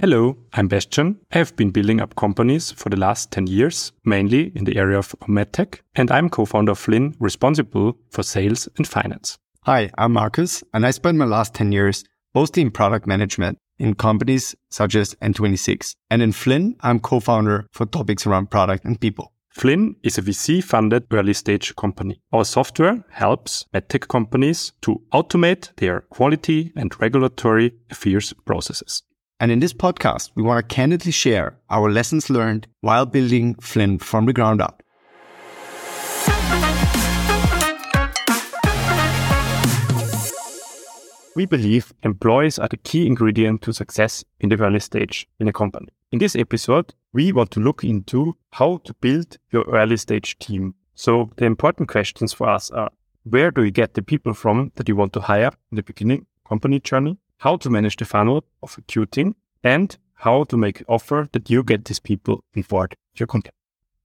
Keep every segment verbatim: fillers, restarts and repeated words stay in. Hello, I'm Bastian. I've been building up companies for the last ten years, mainly in the area of MedTech, and I'm co-founder of Flynn, responsible for sales and finance. Hi, I'm Marcus, and I spent my last ten years mostly in product management in companies such as N twenty-six. And in Flynn, I'm co-founder for topics around product and people. Flynn is a V C-funded early-stage company. Our software helps MedTech companies to automate their quality and regulatory affairs processes. And in this podcast, we want to candidly share our lessons learned while building Flynn from the ground up. We believe employees are the key ingredient to success in the early stage in a company. In this episode, we want to look into how to build your early stage team. So the important questions for us are, where do you get the people from that you want to hire in the beginning company journey? How to manage the funnel of recruiting, and how to make an offer that you get these people on board your company.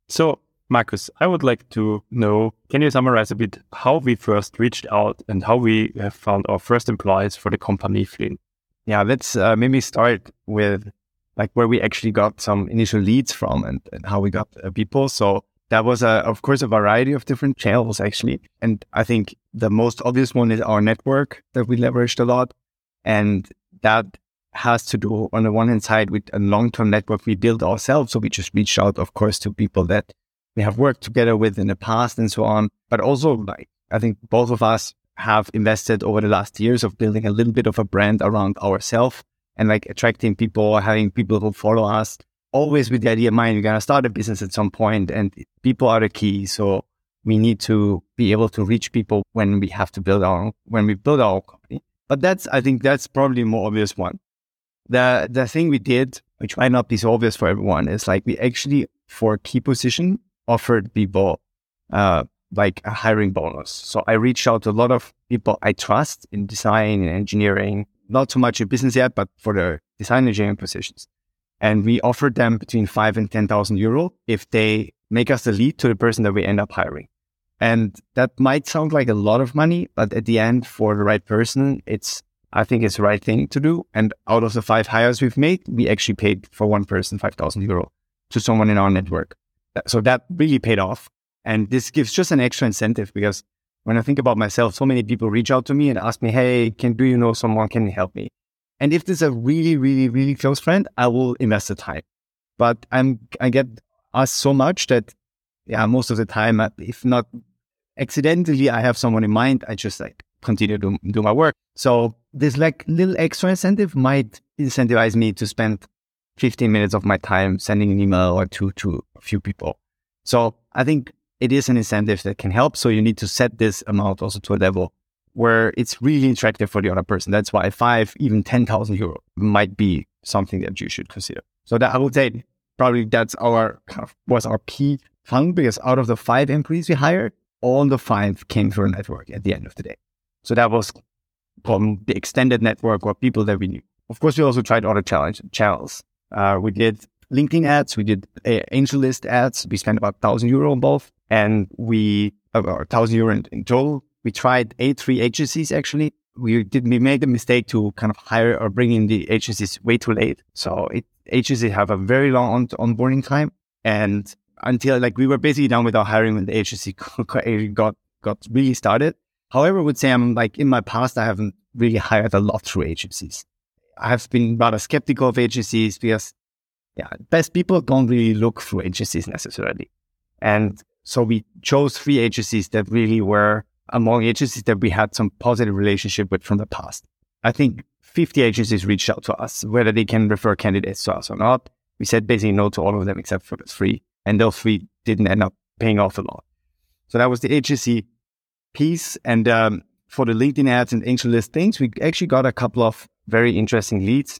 So, Marcus, I would like to know, can you summarize a bit how we first reached out and how we have found our first employees for the company, Flynn? Yeah, let's uh, maybe start with like where we actually got some initial leads from and, and how we got uh, people. So that was, a, of course, a variety of different channels, actually. And I think the most obvious one is our network that we leveraged a lot. And that has to do, on the one hand side, with a long-term network we built ourselves. So we just reached out, of course, to people that we have worked together with in the past and so on. But also, like, I think both of us have invested over the last years of building a little bit of a brand around ourselves and like attracting people or having people who follow us, always with the idea in mind, we're going to start a business at some point and people are the key. So we need to be able to reach people when we have to build our, when we build our company. But that's, I think that's probably a more obvious one. The the thing we did, which might not be so obvious for everyone, is like we actually, for a key position, offered people uh, like a hiring bonus. So I reached out to a lot of people I trust in design and engineering, not so much in business yet, but for the design engineering positions. And we offered them between five and ten thousand euro if they make us the lead to the person that we end up hiring. And that might sound like a lot of money, but at the end, for the right person, it's I think it's the right thing to do. And out of the five hires we've made, we actually paid for one person five thousand euro to someone in our network. So that really paid off. And this gives just an extra incentive because when I think about myself, so many people reach out to me and ask me, hey, can do you know someone? Can you help me? And if this is a really, really, really close friend, I will invest the time. But I'm I get asked so much that, yeah, most of the time, if not accidentally, I have someone in mind. I just like continue to do my work. So this like little extra incentive might incentivize me to spend fifteen minutes of my time sending an email or two to a few people. So I think it is an incentive that can help. So you need to set this amount also to a level where it's really attractive for the other person. That's why five, even ten thousand euro might be something that you should consider. So that I would say probably that's our was our key fund because out of the five employees we hired, all the five came through a network at the end of the day. So that was from the extended network or people that we knew. Of course, we also tried other challenge channels. Uh, we did LinkedIn ads. We did uh, AngelList ads. We spent about one thousand euro on both. And we, uh, or one thousand euro in, in total. We tried A three agencies, actually. We did we made the mistake to kind of hire or bring in the agencies way too late. So it, agencies have a very long on, onboarding time. And until like we were basically done with our hiring when the agency got got really started. However, I would say I'm like in my past, I haven't really hired a lot through agencies. I have been rather skeptical of agencies because, yeah, best people don't really look through agencies necessarily. And so we chose three agencies that really were among agencies that we had some positive relationship with from the past. I think fifty agencies reached out to us, whether they can refer candidates to us or not. We said basically no to all of them except for the three. And those three didn't end up paying off a lot. So that was the agency piece. And um, for the LinkedIn ads and AngelList things, we actually got a couple of very interesting leads.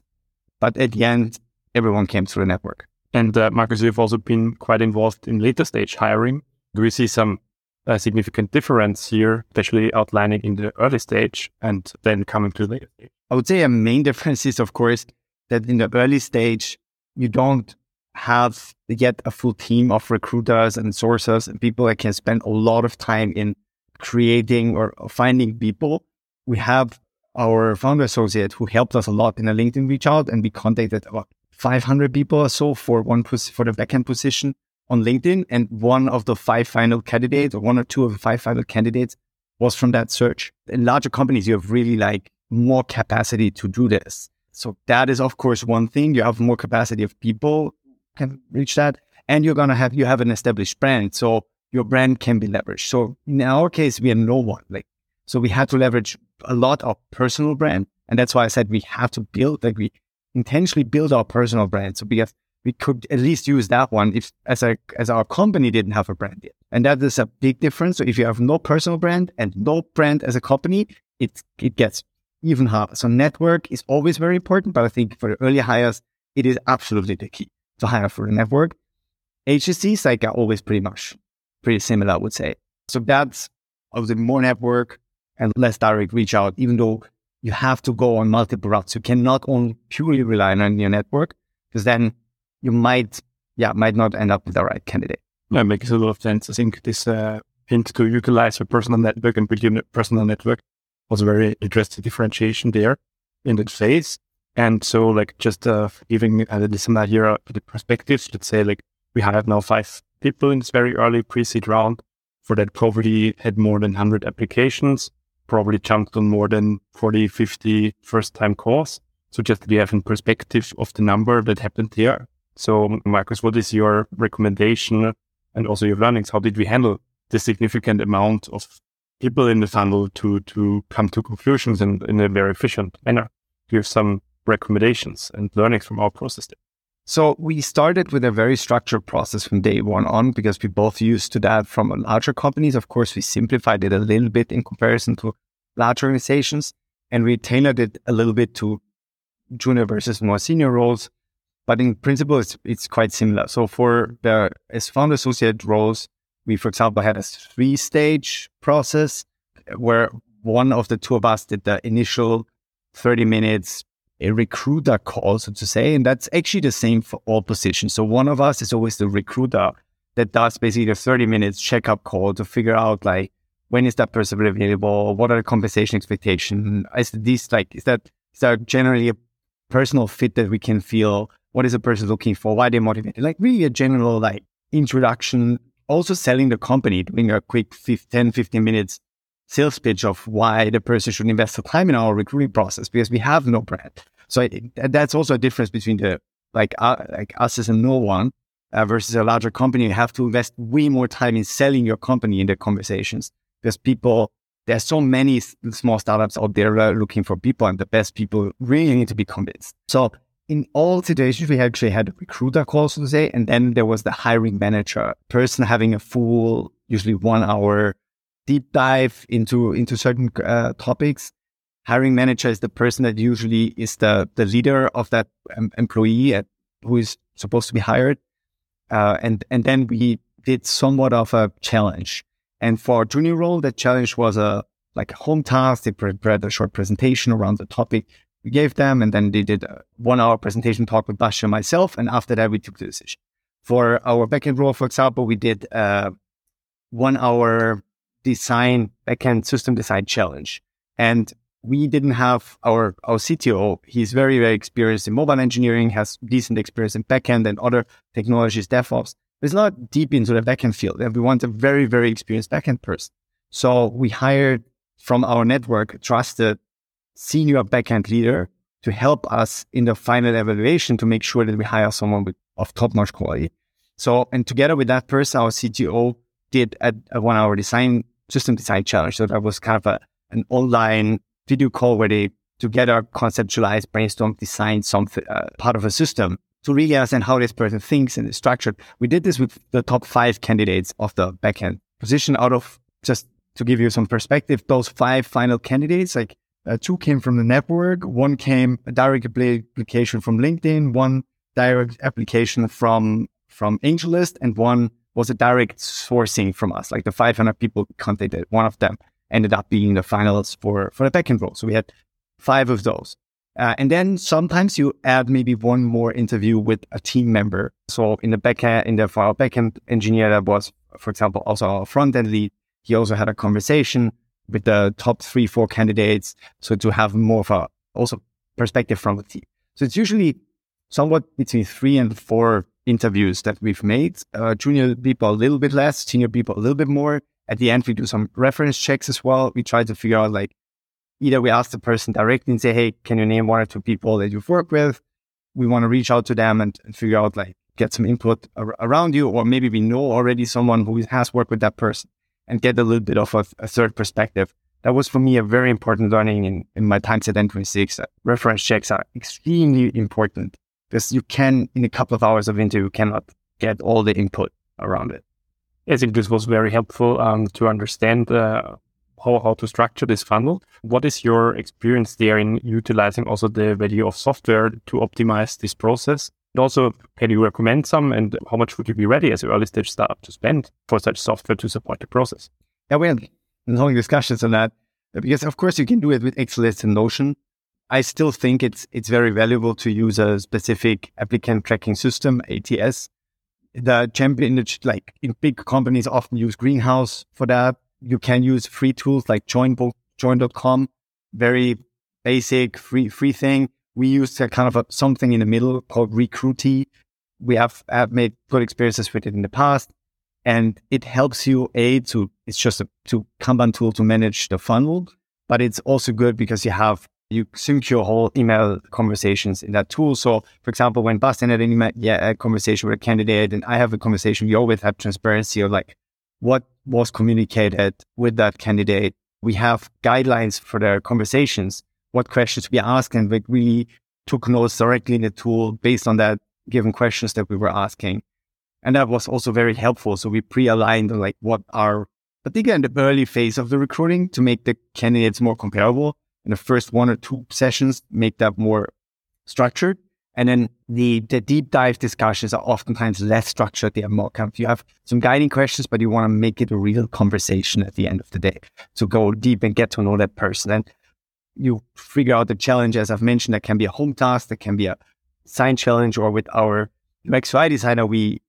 But at the end, everyone came through the network. And uh, Marcus, you've also been quite involved in later stage hiring. Do we see some uh, significant difference here, especially outlining in the early stage and then coming to later stage? I would say a main difference is, of course, that in the early stage, you don't have yet a full team of recruiters and sourcers and people that can spend a lot of time in creating or finding people. We have our founder associate who helped us a lot in a LinkedIn reach out and we contacted about five hundred people or so for one pos- for the backend position on LinkedIn, and one of the five final candidates, or one or two of the five final candidates, was from that search. In larger companies, you have really like more capacity to do this. So that is, of course, one thing. You have more capacity of people can reach that, and you're gonna have you have an established brand, so your brand can be leveraged. So in our case, we are no one. Like, so we had to leverage a lot of personal brand, and that's why I said we have to build, like we intentionally build our personal brand. So because we could at least use that one if as a as our company didn't have a brand yet. And that is a big difference. So if you have no personal brand and no brand as a company, it it gets even harder. So network is always very important, but I think for the early hires, it is absolutely the key to hire for a network. H S Cs like are always pretty much pretty similar, I would say. So that's obviously more network and less direct reach out, even though you have to go on multiple routes. You cannot only purely rely on your network, because then you might, yeah, might not end up with the right candidate. That makes a lot of sense. I think this uh, hint to utilize your personal network and build your personal network was a very interesting differentiation there in that phase. And so, like, just uh, giving uh, the listener here uh, the perspective, let's say, like, we have now five people in this very early pre-seed round. For that, probably had more than one hundred applications, probably jumped on more than forty, fifty first-time calls. So just that we have in perspective of the number that happened there. So, Markus, what is your recommendation and also your learnings? How did we handle the significant amount of people in the funnel to to come to conclusions in, in a very efficient manner? Do you have some recommendations and learnings from our process there? So we started with a very structured process from day one on, because we both used to that from larger companies. Of course, we simplified it a little bit in comparison to large organizations, and we tailored it a little bit to junior versus more senior roles. But in principle, it's, it's quite similar. So for the as founder associate roles, we, for example, had a three-stage process where one of the two of us did the initial thirty minutes a recruiter call, so to say, and that's actually the same for all positions. So one of us is always the recruiter that does basically the thirty minutes checkup call to figure out, like, when is that person available? What are the compensation expectations? Is this like is that is that generally a personal fit that we can feel? What is a person looking for? Why are they motivated? Like really a general like introduction. Also selling the company, doing a quick ten, fifteen minutes sales pitch of why the person should invest the time in our recruiting process, because we have no brand. So I, that's also a difference between the like uh, like us as a no one uh, versus a larger company. You have to invest way more time in selling your company in the conversations, because people, there's so many s- small startups out there looking for people, and the best people really need to be convinced. So in all situations, we actually had a recruiter call, so to say, and then there was the hiring manager person having a full, usually one hour deep dive into into certain uh, topics. Hiring manager is the person that usually is the, the leader of that um, employee at, who is supposed to be hired. Uh, and, and then we did somewhat of a challenge. And for our junior role, the challenge was a like a home task. They prepared a short presentation around the topic we gave them, and then they did a one-hour presentation talk with Basha and myself, and after that, we took the decision. For our backend role, for example, we did a one-hour design, backend system design challenge. And we didn't have our, our C T O. He's very, very experienced in mobile engineering, has decent experience in backend and other technologies, DevOps. But it's not deep into the backend field, and we want a very, very experienced backend person. So we hired from our network, trusted senior backend leader to help us in the final evaluation to make sure that we hire someone with of top-notch quality. So, and together with that person, our C T O did a, a one-hour design system design challenge. So that was kind of a, an online video call where they together conceptualized, brainstormed, designed some uh, part of a system to really understand how this person thinks and is structured. We did this with the top five candidates of the backend position. Out of, just to give you some perspective, those five final candidates, like, Uh, two came from the network, one came a direct application from LinkedIn, one direct application from from AngelList, and one was a direct sourcing from us. Like the five hundred people contacted, one of them ended up being the finalists for, for the backend role. So we had five of those. Uh, and then sometimes you add maybe one more interview with a team member. So in the backend, in the for our backend engineer, that was, for example, also our front-end lead. He also had a conversation with the top three, four candidates, so to have more of a also perspective from the team. So it's usually somewhat between three and four interviews that we've made. Uh, junior people a little bit less, senior people a little bit more. At the end, we do some reference checks as well. We try to figure out, like, either we ask the person directly and say, hey, can you name one or two people that you've worked with? We want to reach out to them and, and figure out, like, get some input ar- around you. Or maybe we know already someone who has worked with that person and get a little bit of a, a third perspective. That was, for me, a very important learning in, in my times at N twenty-six. Uh, reference checks are extremely important because you can, in a couple of hours of interview, cannot get all the input around it. I think this was very helpful um, to understand uh, how, how to structure this funnel. What is your experience there in utilizing also the value of software to optimize this process? And also, can you recommend some, and how much would you be ready as an early stage startup to spend for such software to support the process? Yeah, we had long discussions on that because, of course, you can do it with AngelList and Notion. I still think it's it's very valuable to use a specific applicant tracking system, A T S. The champion, like in big companies, often use Greenhouse for that. You can use free tools like join dot com, very basic free free thing. We use a kind of a, something in the middle called Recruitee. We have, have made good experiences with it in the past, and it helps you a to. It's just a to Kanban tool to manage the funnel, but it's also good because you have you sync your whole email conversations in that tool. So, for example, when Bastian had an email, yeah, a conversation with a candidate and I have a conversation, we always have transparency of like what was communicated with that candidate. We have guidelines for their conversations, what questions we ask, and we really took notes directly in the tool based on that given questions that we were asking. And that was also very helpful. So we pre-aligned on like what are, particularly in the early phase of the recruiting, to make the candidates more comparable. In the first one or two sessions, make that more structured. And then the, the deep dive discussions are oftentimes less structured. They are more kind of, you have some guiding questions, but you want to make it a real conversation at the end of the day. So go deep and get to know that person. And you figure out the challenge, as I've mentioned, that can be a home task, that can be a sign challenge, or with our U X U I designer, we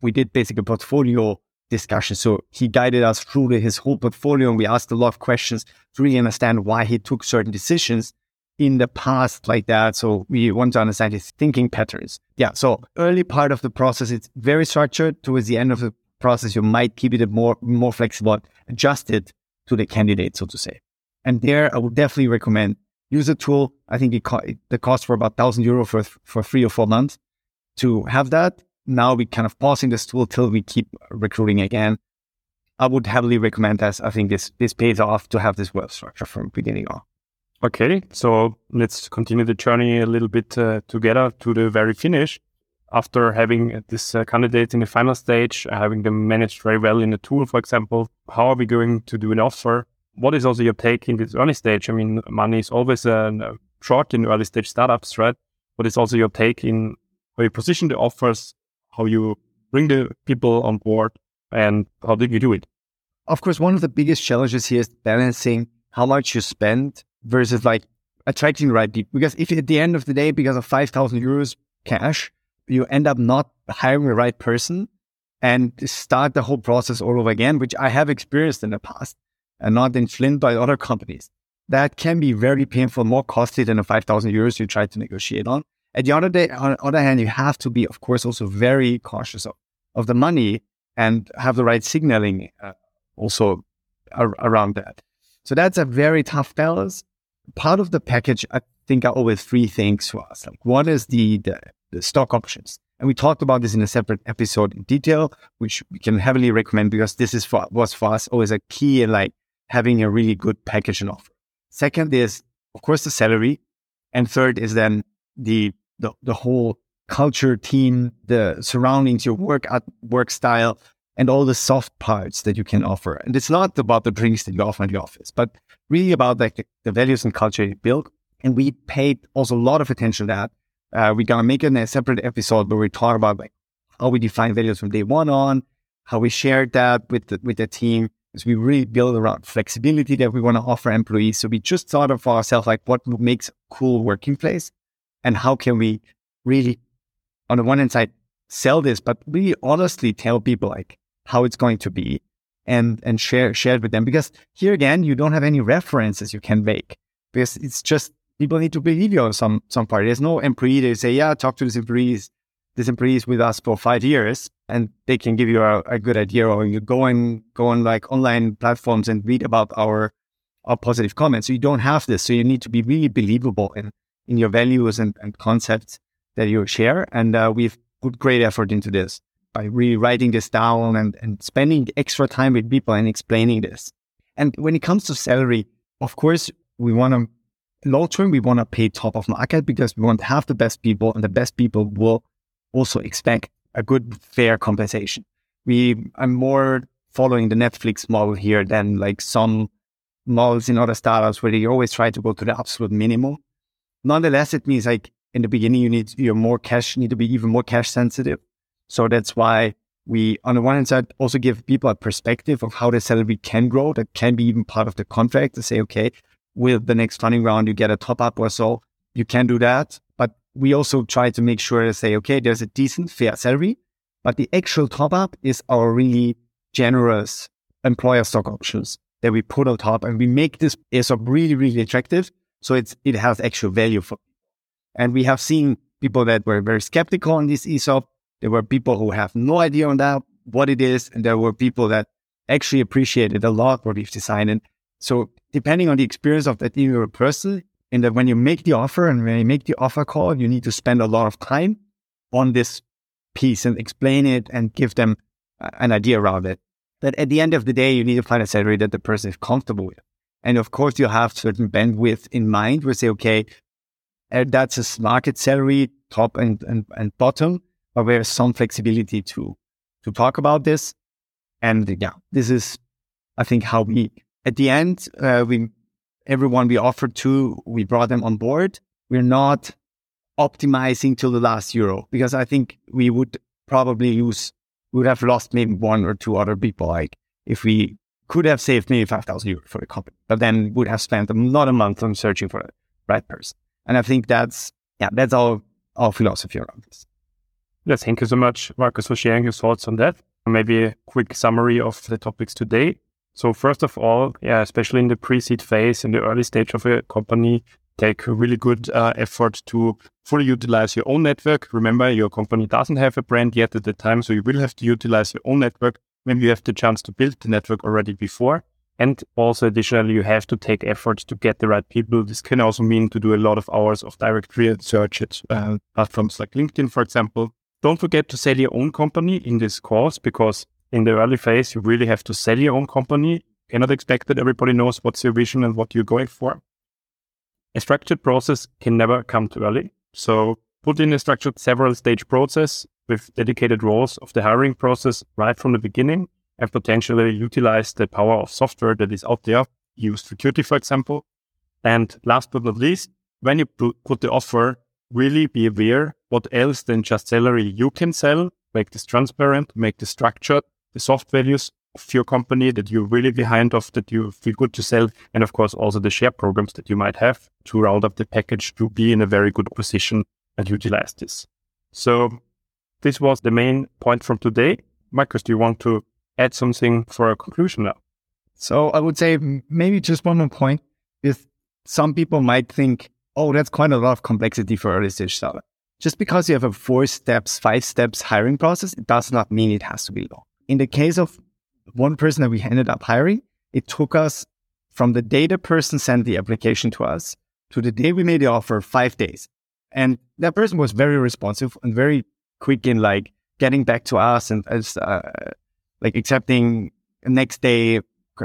we did basically a portfolio discussion. So he guided us through the, his whole portfolio, and we asked a lot of questions to really understand why he took certain decisions in the past like that. So we want to understand his thinking patterns. Yeah. So early part of the process, it's very structured. Towards the end of the process, you might keep it a more, more flexible, adjust it to the candidate, so to say. And there I would definitely recommend use a tool. I think it, co- it the cost were about one thousand euro for, for three or four months to have that. Now we kind of pausing this tool till we keep recruiting again. I would heavily recommend this. I think this this pays off to have this web structure from beginning on. Okay, so let's continue the journey a little bit uh, together to the very finish. After having this uh, candidate in the final stage, having them managed very well in the tool, for example, how are we going to do an offer? What is also your take in this early stage? I mean, money is always uh, short in early stage startups, right? What is also your take in how you position the offers, how you bring the people on board, and how did you do it? Of course, one of the biggest challenges here is balancing how much you spend versus like attracting the right people. Because if at the end of the day, because of five thousand euros cash, you end up not hiring the right person and start the whole process all over again, which I have experienced in the past, and not in Flynn, but other companies. That can be very painful, more costly than the five thousand euros you try to negotiate on. At the other day, on the other hand, you have to be, of course, also very cautious of, of the money and have the right signaling uh, also ar- around that. So that's a very tough balance. Part of the package, I think, are always three things for us. Like, one is the, the, the stock options. And we talked about this in a separate episode in detail, which we can heavily recommend because this is for, was for us always a key in like having a really good package and offer. Second is, of course, the salary. And third is then the the, the whole culture, team, the surroundings, your work at work style, and all the soft parts that you can offer. And it's not about the drinks that you offer in the office, but really about like the, the values and culture you build. And we paid also a lot of attention to that. Uh, we're going to make it in a separate episode where we talk about like how we define values from day one on, how we shared that with the, with the team. Because we really build around flexibility that we want to offer employees. So we just thought of for ourselves, like what makes a cool working place? And how can we really, on the one hand side, sell this, but really honestly tell people like how it's going to be and, and share, share it with them. Because here again, you don't have any references you can make because it's just people need to believe you on some some part. There's no employee they say, yeah, talk to these employees. These employees with us for five years, and they can give you a, a good idea. Or you go and go on like online platforms and read about our our positive comments. So you don't have this. So you need to be really believable in in your values and, and concepts that you share. And uh, we've put great effort into this by really writing this down and, and spending extra time with people and explaining this. And when it comes to salary, of course, we want to long term, we want to pay top of market because we want to have the best people, and the best people will also expect a good, fair compensation. We I'm more following the Netflix model here than like some models in other startups where they always try to go to the absolute minimum. Nonetheless, it means like in the beginning, you need you're more cash, you need to be even more cash sensitive. So that's why we, on the one hand side, also give people a perspective of how the salary can grow. That can be even part of the contract to say, okay, with the next funding round, you get a top up or so. You can do that. But we also try to make sure to say, okay, there's a decent, fair salary, but the actual top up is our really generous employer stock options that we put on top, and we make this E S O P really, really attractive. So it's it has actual value for people. And we have seen people that were very skeptical on this E S O P. There were people who have no idea on that, what it is. And there were people that actually appreciated a lot what we've designed. And so depending on the experience of that individual person, and that when you make the offer and when you make the offer call, you need to spend a lot of time on this piece and explain it and give them an idea around it. That at the end of the day, you need to find a salary that the person is comfortable with. And of course, you have certain bandwidth in mind where you say, okay, that's a market salary, top and, and, and bottom, but there's some flexibility to to talk about this. And yeah, this is, I think, how we, at the end, uh, we... everyone we offered to, we brought them on board. We're not optimizing till the last euro, because I think we would probably lose, we would have lost maybe one or two other people. Like if we could have saved maybe five thousand euros for the company, but then would have spent not a month on searching for the right person. And I think that's, yeah, that's our, our philosophy around this. Yes, thank you so much, Markus, for sharing your thoughts on that. Maybe a quick summary of the topics today. So first of all, yeah, especially in the pre-seed phase, in the early stage of a company, take a really good uh, effort to fully utilize your own network. Remember, your company doesn't have a brand yet at the time, so you will have to utilize your own network when you have the chance to build the network already before. And also additionally, you have to take efforts to get the right people. This can also mean to do a lot of hours of direct research at uh, platforms like LinkedIn, for example. Don't forget to sell your own company in this course, because in the early phase, you really have to sell your own company. You cannot expect that everybody knows what's your vision and what you're going for. A structured process can never come too early. So put in a structured several stage process with dedicated roles of the hiring process right from the beginning, and potentially utilize the power of software that is out there, use Recruitee, for example. And last but not least, when you put the offer, really be aware what else than just salary you can sell. Make this transparent, make this structured. The soft values of your company that you're really behind of, that you feel good to sell, and of course also the share programs that you might have to round up the package to be in a very good position and utilize this. So this was the main point from today. Markus, do you want to add something for a conclusion now? So I would say maybe just one more point is some people might think, oh, that's quite a lot of complexity for early stage startup. Just because you have a four steps, five steps hiring process, it does not mean it has to be long. In the case of one person that we ended up hiring, it took us from the day the person sent the application to us to the day we made the offer, five days. And that person was very responsive and very quick in like getting back to us and as uh, like accepting next day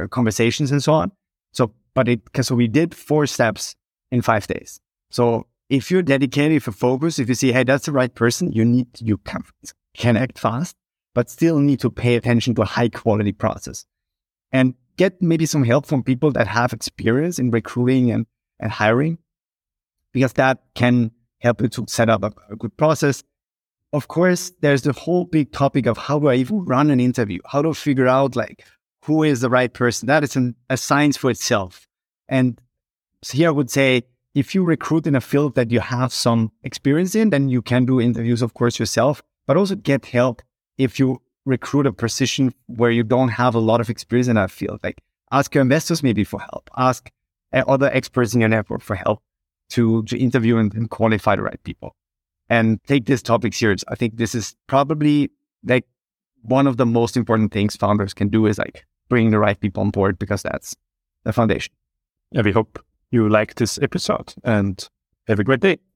conversations and so on. So, but it, so we did four steps in five days. So if you're dedicated, if you're focused, if you see, hey, that's the right person, you need you can, can act fast, but still need to pay attention to a high quality process and get maybe some help from people that have experience in recruiting and, and hiring, because that can help you to set up a, a good process. Of course, there's the whole big topic of how do I even run an interview? How to figure out like who is the right person? That is an, a science for itself. And so here I would say, if you recruit in a field that you have some experience in, then you can do interviews, of course, yourself, but also get help if you recruit a position where you don't have a lot of experience in that field. Like ask your investors maybe for help, ask other experts in your network for help to, to interview and, and qualify the right people and take this topic serious. I think this is probably like one of the most important things founders can do is like bring the right people on board, because that's the foundation. Yeah, we hope you like this episode and have a great day.